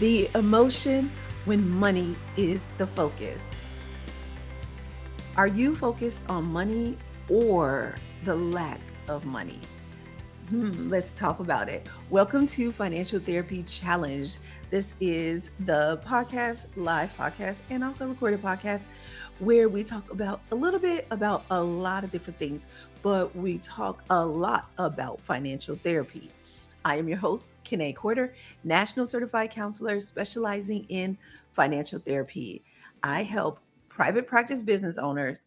the emotion when money is the focus. Are you focused on money or the lack of money? Let's talk about it. Welcome to Financial Therapy Challenge. This is the podcast, live podcast, and also recorded podcast where we talk about a little bit about a lot of different things, but we talk a lot about financial therapy. I am your host, Kine Corder, National Certified Counselor specializing in financial therapy. I help private practice business owners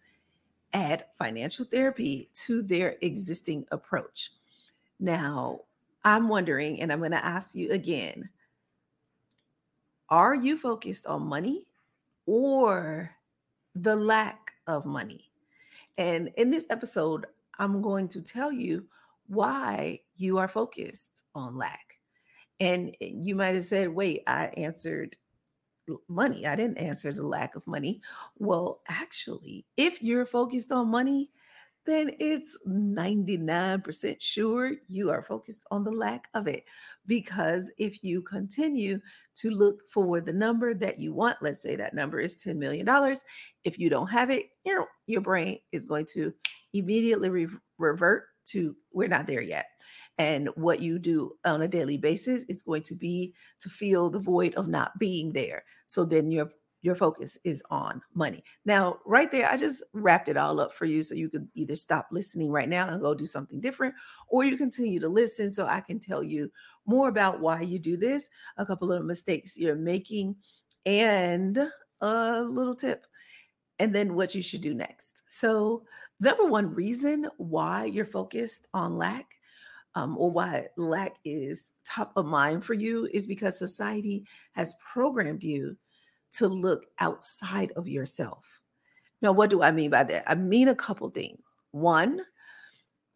add financial therapy to their existing approach. Now, I'm wondering, and I'm going to ask you again, are you focused on money or the lack of money? And in this episode, I'm going to tell you why you are focused on lack. And you might have said, wait, I answered money. I didn't answer the lack of money. Well, actually, if you're focused on money, then it's 99% sure you are focused on the lack of it. Because if you continue to look for the number that you want, let's say that number is $10 million. If you don't have it, your brain is going to immediately revert to we're not there yet. And what you do on a daily basis is going to be to fill the void of not being there. So then your focus is on money. Now, right there, I just wrapped it all up for you. So you can either stop listening right now and go do something different, or you continue to listen so I can tell you more about why you do this, a couple of mistakes you're making, and a little tip, and then what you should do next. So number one reason why you're focused on lack, or why lack is top of mind for you, is because society has programmed you to look outside of yourself. Now, what do I mean by that? I mean a couple things. One,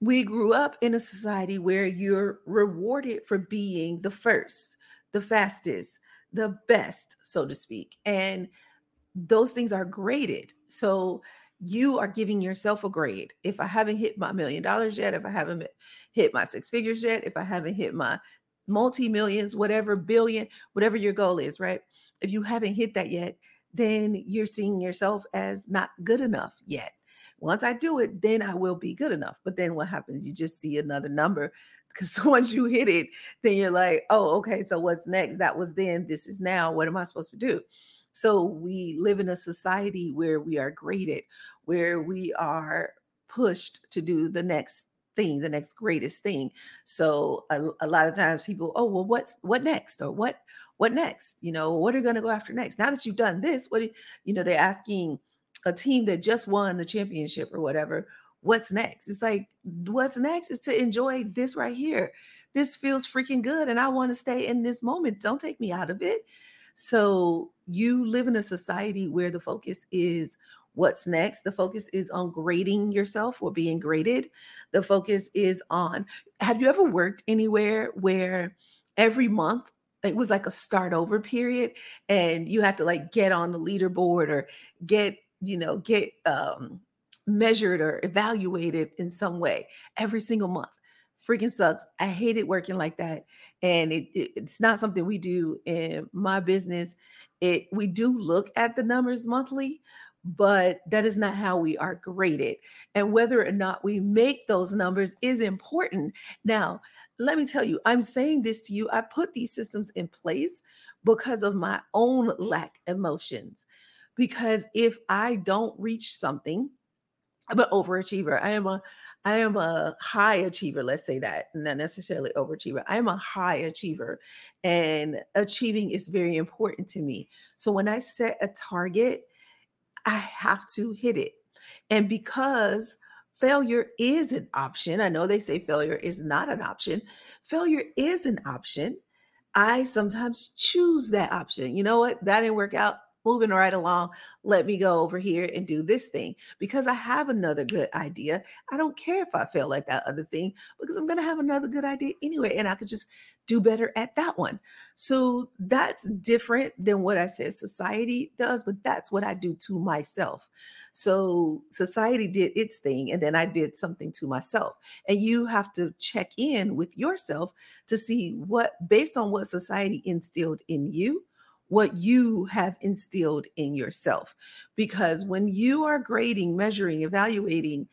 we grew up in a society where you're rewarded for being the first, the fastest, the best, so to speak. And those things are graded. So you are giving yourself a grade. If I haven't hit my $1 million yet, if I haven't hit my six figures yet, if I haven't hit my multi-millions, whatever, billion, whatever your goal is, right? If you haven't hit that yet, then you're seeing yourself as not good enough yet. Once I do it, then I will be good enough. But then what happens? You just see another number, because once you hit it, then you're like, oh, okay, so what's next? That was then, this is now, what am I supposed to do? So we live in a society where we are graded, where we are pushed to do the next thing, the next greatest thing. So a lot of times people, oh, well, what next? Or what next? You know, what are you going to go after next? Now that you've done this, they're asking a team that just won the championship or whatever, what's next? It's like, what's next is to enjoy this right here. This feels freaking good. And I want to stay in this moment. Don't take me out of it. So you live in a society where the focus is what's next. The focus is on grading yourself or being graded. The focus is on, have you ever worked anywhere where every month it was like a start over period and you had to like get on the leaderboard or get measured or evaluated in some way every single month? Freaking sucks. I hated working like that. And it's not something we do in my business. We do look at the numbers monthly, but that is not how we are graded. And whether or not we make those numbers is important. Now, let me tell you, I'm saying this to you. I put these systems in place because of my own lack emotions. Because if I don't reach something, I'm an overachiever. I am a high achiever. Let's say that, not necessarily overachiever. I am a high achiever, and achieving is very important to me. So when I set a target, I have to hit it. And because failure is an option, I know they say failure is not an option. Failure is an option. I sometimes choose that option. You know what? That didn't work out. Moving right along, let me go over here and do this thing because I have another good idea. I don't care if I fail at that other thing because I'm going to have another good idea anyway, and I could just do better at that one. So that's different than what I said society does, but that's what I do to myself. So society did its thing, and then I did something to myself. And you have to check in with yourself to see what, based on what society instilled in you, what you have instilled in yourself. Because when you are grading, measuring, evaluating,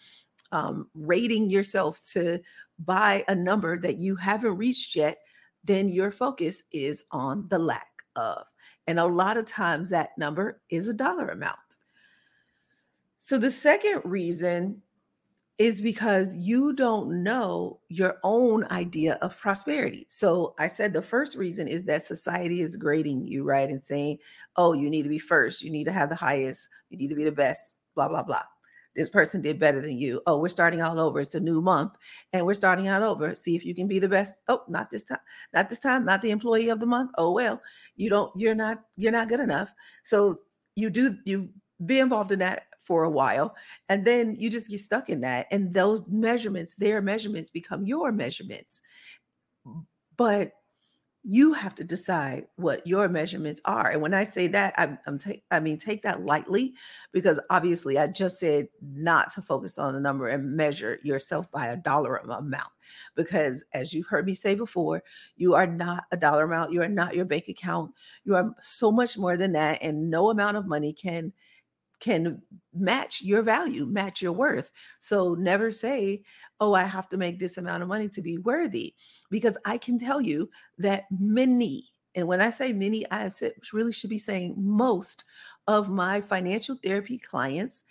rating yourself to by a number that you haven't reached yet, then your focus is on the lack of. And a lot of times that number is a dollar amount. So the second reason is because you don't know your own idea of prosperity. So I said the first reason is that society is grading you, right? And saying, oh, you need to be first. You need to have the highest. You need to be the best, blah, blah, blah. This person did better than you. Oh, we're starting all over. It's a new month and we're starting out over. See if you can be the best. Oh, not this time. Not this time. Not the employee of the month. Oh, well, you're not good enough. So you be involved in that for a while. And then you just get stuck in that. And those measurements, their measurements become your measurements. But you have to decide what your measurements are. And when I say that, I mean, take that lightly, because obviously I just said not to focus on a number and measure yourself by a dollar amount, because as you've heard me say before, you are not a dollar amount. You are not your bank account. You are so much more than that. And no amount of money can match your value, match your worth. So never say, oh, I have to make this amount of money to be worthy, because I can tell you that many, and when I say many, I really should be saying most of my financial therapy clients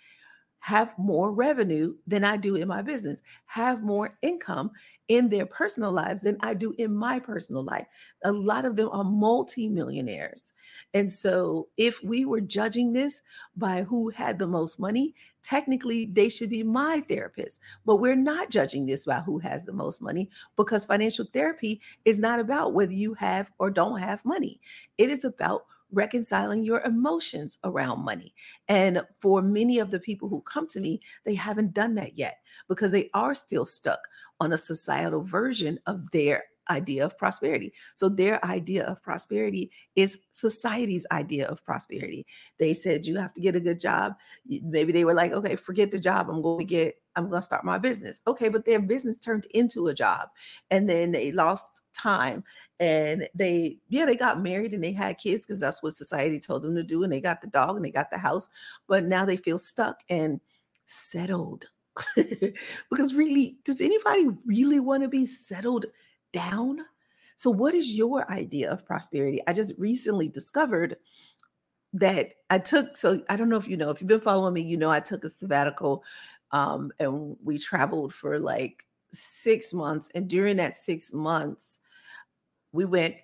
have more revenue than I do in my business, have more income in their personal lives than I do in my personal life. A lot of them are multimillionaires. And so if we were judging this by who had the most money, technically they should be my therapist, but we're not judging this by who has the most money, because financial therapy is not about whether you have or don't have money. It is about reconciling your emotions around money. And for many of the people who come to me, they haven't done that yet because they are still stuck on a societal version of their idea of prosperity. So their idea of prosperity is society's idea of prosperity. They said, you have to get a good job. Maybe they were like, okay, forget the job. I'm going to start my business. Okay. But their business turned into a job, and then they lost time, and they got married and they had kids because that's what society told them to do. And they got the dog and they got the house, but now they feel stuck and settled because really, does anybody really want to be settled down? So what is your idea of prosperity? I just recently discovered that I don't know if you know, if you've been following me, you know, I took a sabbatical and we traveled for like 6 months. And during that 6 months, we went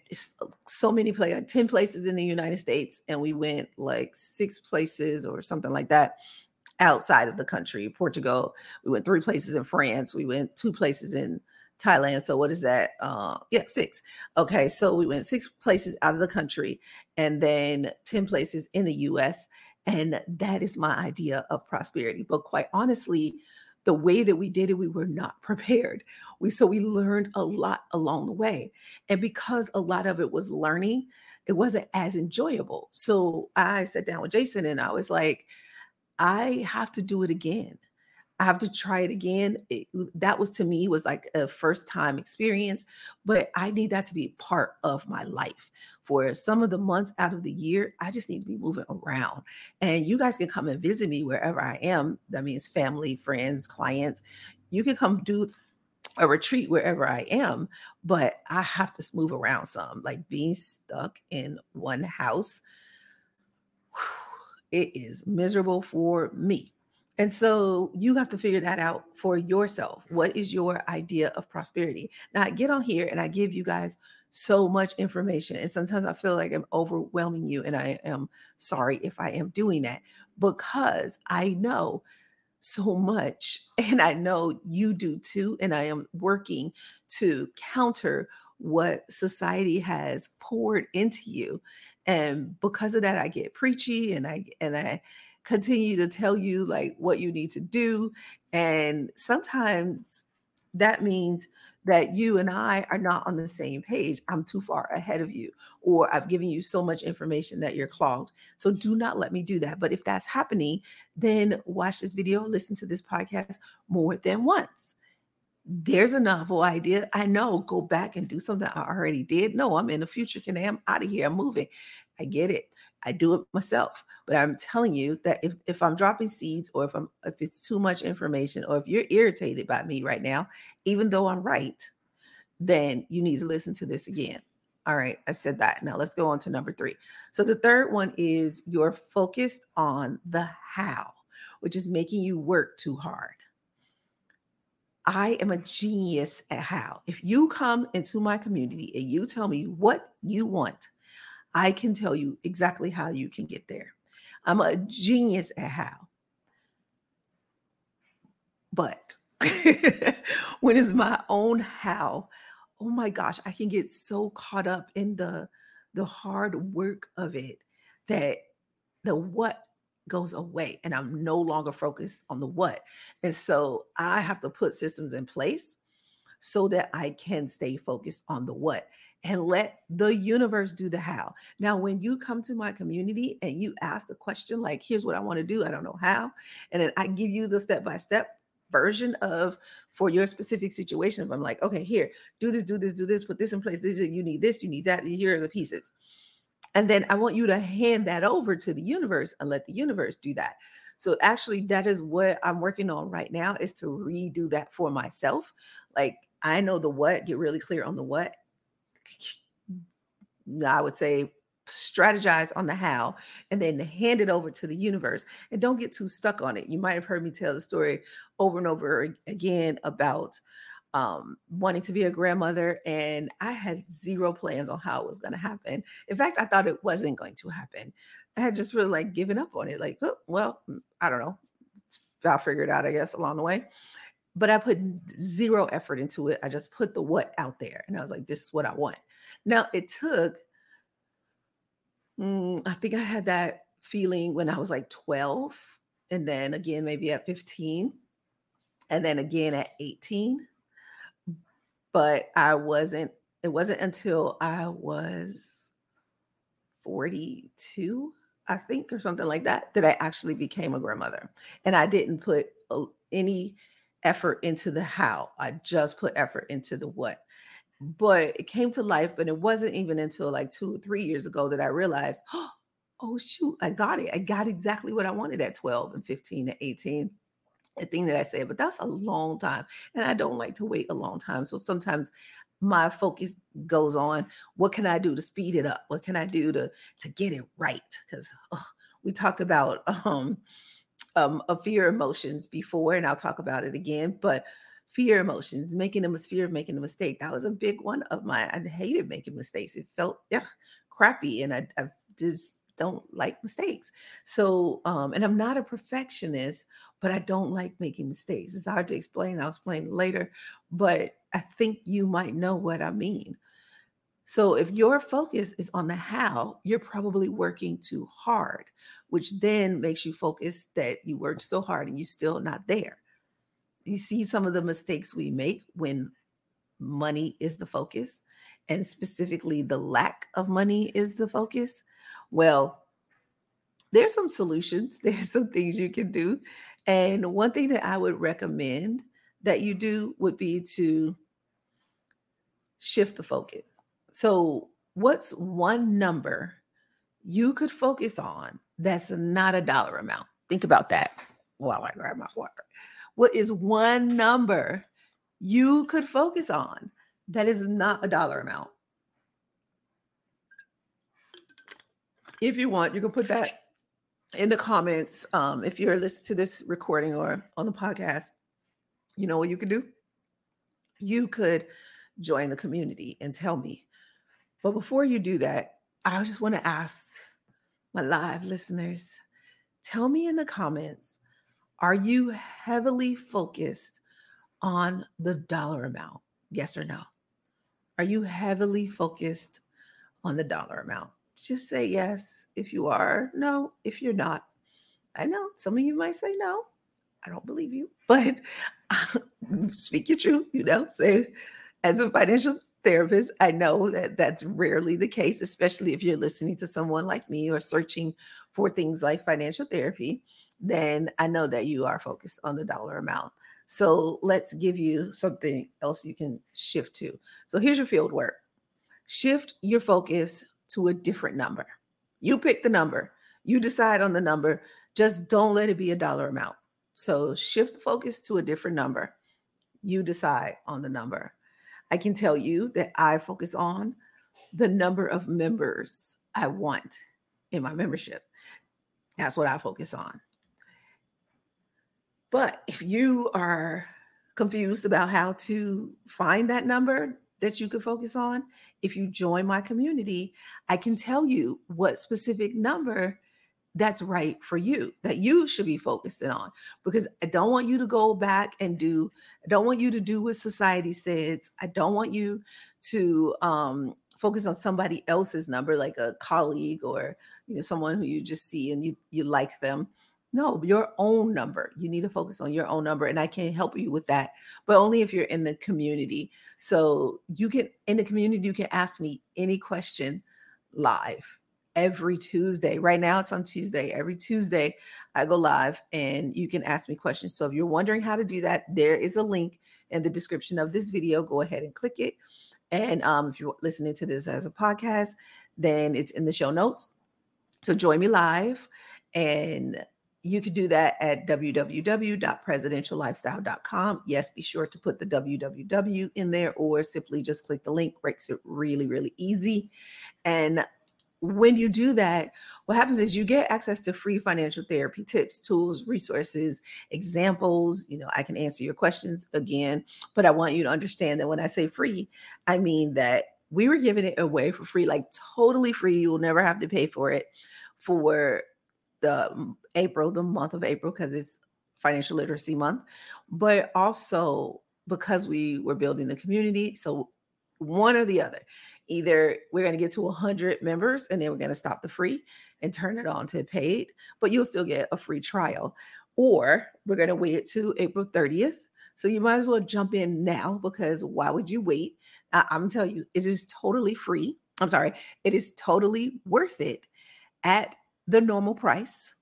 so many places, 10 places in the United States. And we went like 6 places or something like that outside of the country, Portugal. We went 3 places in France. We went 2 places in Thailand. So what is that? 6. Okay. So we went 6 places out of the country and then 10 places in the US. And that is my idea of prosperity. But quite honestly, the way that we did it, we were not prepared. So we learned a lot along the way. And because a lot of it was learning, it wasn't as enjoyable. So I sat down with Jason and I was like, I have to do it again. I have to try it again. That was, to me, was like a first time experience, but I need that to be part of my life. For some of the months out of the year, I just need to be moving around, and you guys can come and visit me wherever I am. That means family, friends, clients. You can come do a retreat wherever I am, but I have to move around some. Like being stuck in one house, it is miserable for me. And so you have to figure that out for yourself. What is your idea of prosperity? Now, I get on here and I give you guys so much information. And sometimes I feel like I'm overwhelming you. And I am sorry if I am doing that, because I know so much and I know you do too. And I am working to counter what society has poured into you. And because of that, I get preachy and I continue to tell you like what you need to do. And sometimes that means that you and I are not on the same page. I'm too far ahead of you, or I've given you so much information that you're clogged. So do not let me do that. But if that's happening, then watch this video, listen to this podcast more than once. There's a novel idea. I know, go back and do something I already did. No, I'm in the future. I'm out of here. I'm moving. I get it. I do it myself. But I'm telling you that if I'm dropping seeds, or if it's too much information, or if you're irritated by me right now, even though I'm right, then you need to listen to this again. All right, I said that. Now let's go on to number 3. So the third one is you're focused on the how, which is making you work too hard. I am a genius at how. If you come into my community and you tell me what you want, I can tell you exactly how you can get there. I'm a genius at how. But when it's my own how, oh my gosh, I can get so caught up in the hard work of it that the what goes away and I'm no longer focused on the what. And so I have to put systems in place so that I can stay focused on the what and let the universe do the how. Now, when you come to my community and you ask the question, like, here's what I want to do, I don't know how. And then I give you the step-by-step version of for your specific situation. If I'm like, okay, here, do this, put this in place. You need that, and here are the pieces. And then I want you to hand that over to the universe and let the universe do that. So actually, that is what I'm working on right now, is to redo that for myself. Like, I know the what, get really clear on the what. I would say strategize on the how, and then hand it over to the universe, and don't get too stuck on it. You might have heard me tell the story over and over again about wanting to be a grandmother, and I had zero plans on how it was going to happen. In fact, I thought it wasn't going to happen. I had just really given up on it. Like, oh, well, I don't know. I'll figure it out, I guess, along the way. But I put zero effort into it. I just put the what out there, and I was like, this is what I want. Now, it took, I think I had that feeling when I was 12, and then again, maybe at 15, and then again at 18. But it wasn't until I was 42, I think, or something like that, that I actually became a grandmother. And I didn't put any effort into the how. I just put effort into the what. But it came to life, but it wasn't even until 2 or 3 years ago that I realized, oh shoot, I got it. I got exactly what I wanted at 12 and 15 and 18. The thing that I said, but that's a long time. And I don't like to wait a long time. So sometimes my focus goes on, what can I do to speed it up? What can I do to get it right? Because we talked about fear emotions before, and I'll talk about it again, but fear emotions, fear of making a mistake. That was a big one of mine. I hated making mistakes. It felt crappy. And I just don't like mistakes. So, and I'm not a perfectionist, but I don't like making mistakes. It's hard to explain. I'll explain later, but I think you might know what I mean. So if your focus is on the how, you're probably working too hard, which then makes you focus that you worked so hard and you're still not there. You see some of the mistakes we make when money is the focus, and specifically the lack of money is the focus. Well, there's some solutions. There's some things you can do. And one thing that I would recommend that you do would be to shift the focus. So what's one number you could focus on that's not a dollar amount? Think about that while I grab my water. What is one number you could focus on that is not a dollar amount? If you want, you can put that in the comments. If you're listening to this recording or on the podcast, you know what you could do? You could join the community and tell me. But before you do that, I just want to ask my live listeners, tell me in the comments, are you heavily focused on the dollar amount? Yes or no? Are you heavily focused on the dollar amount? Just say yes if you are, no if you're not. I know some of you might say no. I don't believe you, but speak your truth, So as a financial therapist, I know that that's rarely the case, especially if you're listening to someone like me or searching for things like financial therapy, then I know that you are focused on the dollar amount. So let's give you something else you can shift to. So here's your field work. Shift your focus to a different number. You pick the number. You decide on the number. Just don't let it be a dollar amount. So shift the focus to a different number. You decide on the number. I can tell you that I focus on the number of members I want in my membership. That's what I focus on. But if you are confused about how to find that number that you could focus on, if you join my community, I can tell you what specific number that's right for you, that you should be focusing on, because I don't want you to go back and I don't want you to do what society says. I don't want you to focus on somebody else's number, like a colleague or, someone who you just see and you like them. No, your own number. You need to focus on your own number. And I can help you with that, but only if you're in the community. So in the community, you can ask me any question live every Tuesday. Right now it's on Tuesday. Every Tuesday I go live and you can ask me questions. So if you're wondering how to do that, there is a link in the description of this video. Go ahead and click it. And if you're listening to this as a podcast, then it's in the show notes. So join me live, and you could do that at www.presidentiallifestyle.com. Yes, be sure to put the www in there, or simply just click the link. Makes it really, really easy. And when you do that, what happens is you get access to free financial therapy tips, tools, resources, examples. I can answer your questions again, but I want you to understand that when I say free, I mean that we were giving it away for free, like totally free. You will never have to pay for it for the month of April, because it's Financial Literacy Month, but also because we were building the community. So one or the other, either we're going to get to 100 members and then we're going to stop the free and turn it on to paid, but you'll still get a free trial, or we're going to wait to April 30th. So you might as well jump in now, because why would you wait? I'm telling you, it is totally free. I'm sorry. It is totally worth it at the normal price.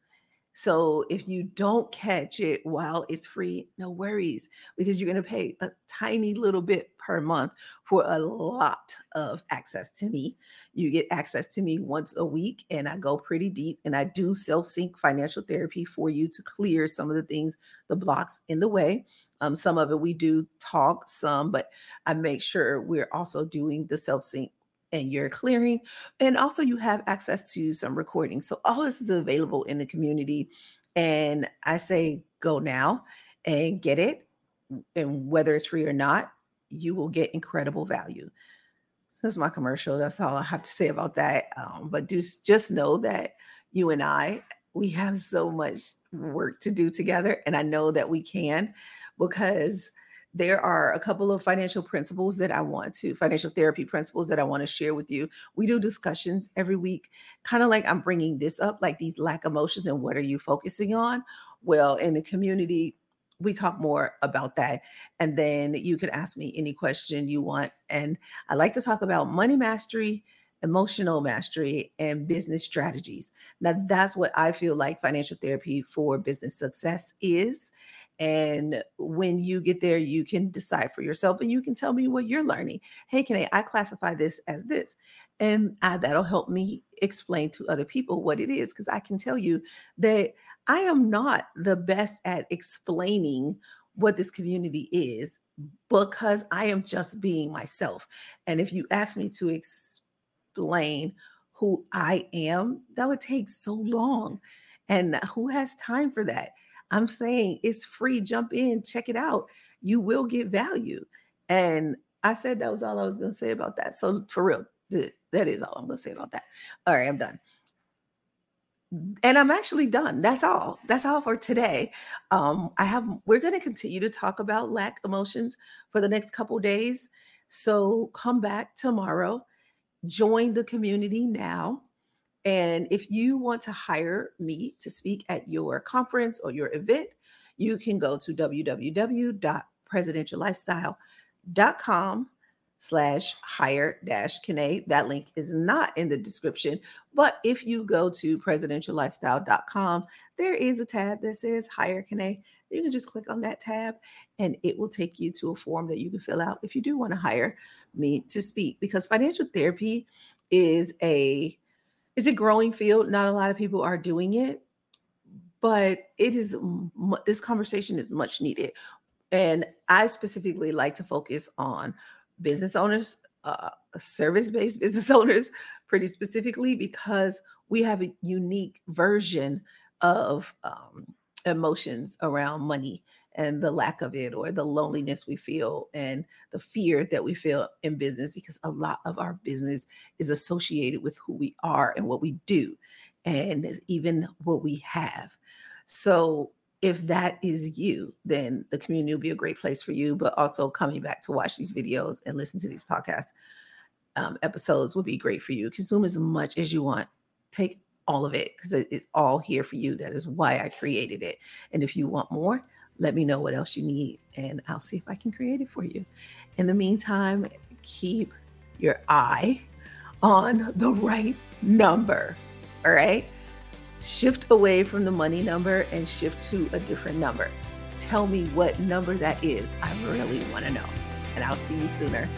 So if you don't catch it while it's free, no worries, because you're going to pay a tiny little bit per month for a lot of access to me. You get access to me once a week, and I go pretty deep, and I do self-sync financial therapy for you to clear some of the things, the blocks in the way. Some of it we do talk some, but I make sure we're also doing the self-sync and you're clearing. And also you have access to some recordings. So all this is available in the community. And I say, go now and get it. And whether it's free or not, you will get incredible value. So that's my commercial. That's all I have to say about that. But just know that you and I, we have so much work to do together. And I know that we can, because there are a couple of financial therapy principles that I want to share with you. We do discussions every week, kind of like I'm bringing this up, like these lack emotions and what are you focusing on? Well, in the community, we talk more about that. And then you can ask me any question you want. And I like to talk about money mastery, emotional mastery, and business strategies. Now, that's what I feel like financial therapy for business success is. And when you get there, you can decide for yourself, and you can tell me what you're learning. Hey, Kine, I classify this as this. And that'll help me explain to other people what it is, because I can tell you that I am not the best at explaining what this community is, because I am just being myself. And if you ask me to explain who I am, that would take so long. And who has time for that? I'm saying it's free. Jump in, check it out. You will get value. And I said that was all I was going to say about that. So for real, that is all I'm going to say about that. All right, I'm done. And I'm actually done. That's all. That's all for today. We're going to continue to talk about lack emotions for the next couple days. So come back tomorrow. Join the community now. And if you want to hire me to speak at your conference or your event, you can go to www.presidentiallifestyle.com/hire-Kine. That link is not in the description, but if you go to presidentiallifestyle.com, there is a tab that says Hire Kine. You can just click on that tab and it will take you to a form that you can fill out if you do want to hire me to speak, because financial therapy is It's a growing field. Not a lot of people are doing it, but it is. This conversation is much needed. And I specifically like to focus on business owners, service-based business owners, pretty specifically, because we have a unique version of emotions around money and the lack of it, or the loneliness we feel and the fear that we feel in business, because a lot of our business is associated with who we are and what we do and even what we have. So if that is you, then the community will be a great place for you. But also coming back to watch these videos and listen to these podcast episodes would be great for you. Consume as much as you want. Take all of it, because it's all here for you. That is why I created it. And if you want more, let me know what else you need, and I'll see if I can create it for you. In the meantime, keep your eye on the right number, all right? Shift away from the money number and shift to a different number. Tell me what number that is. I really want to know. And I'll see you sooner.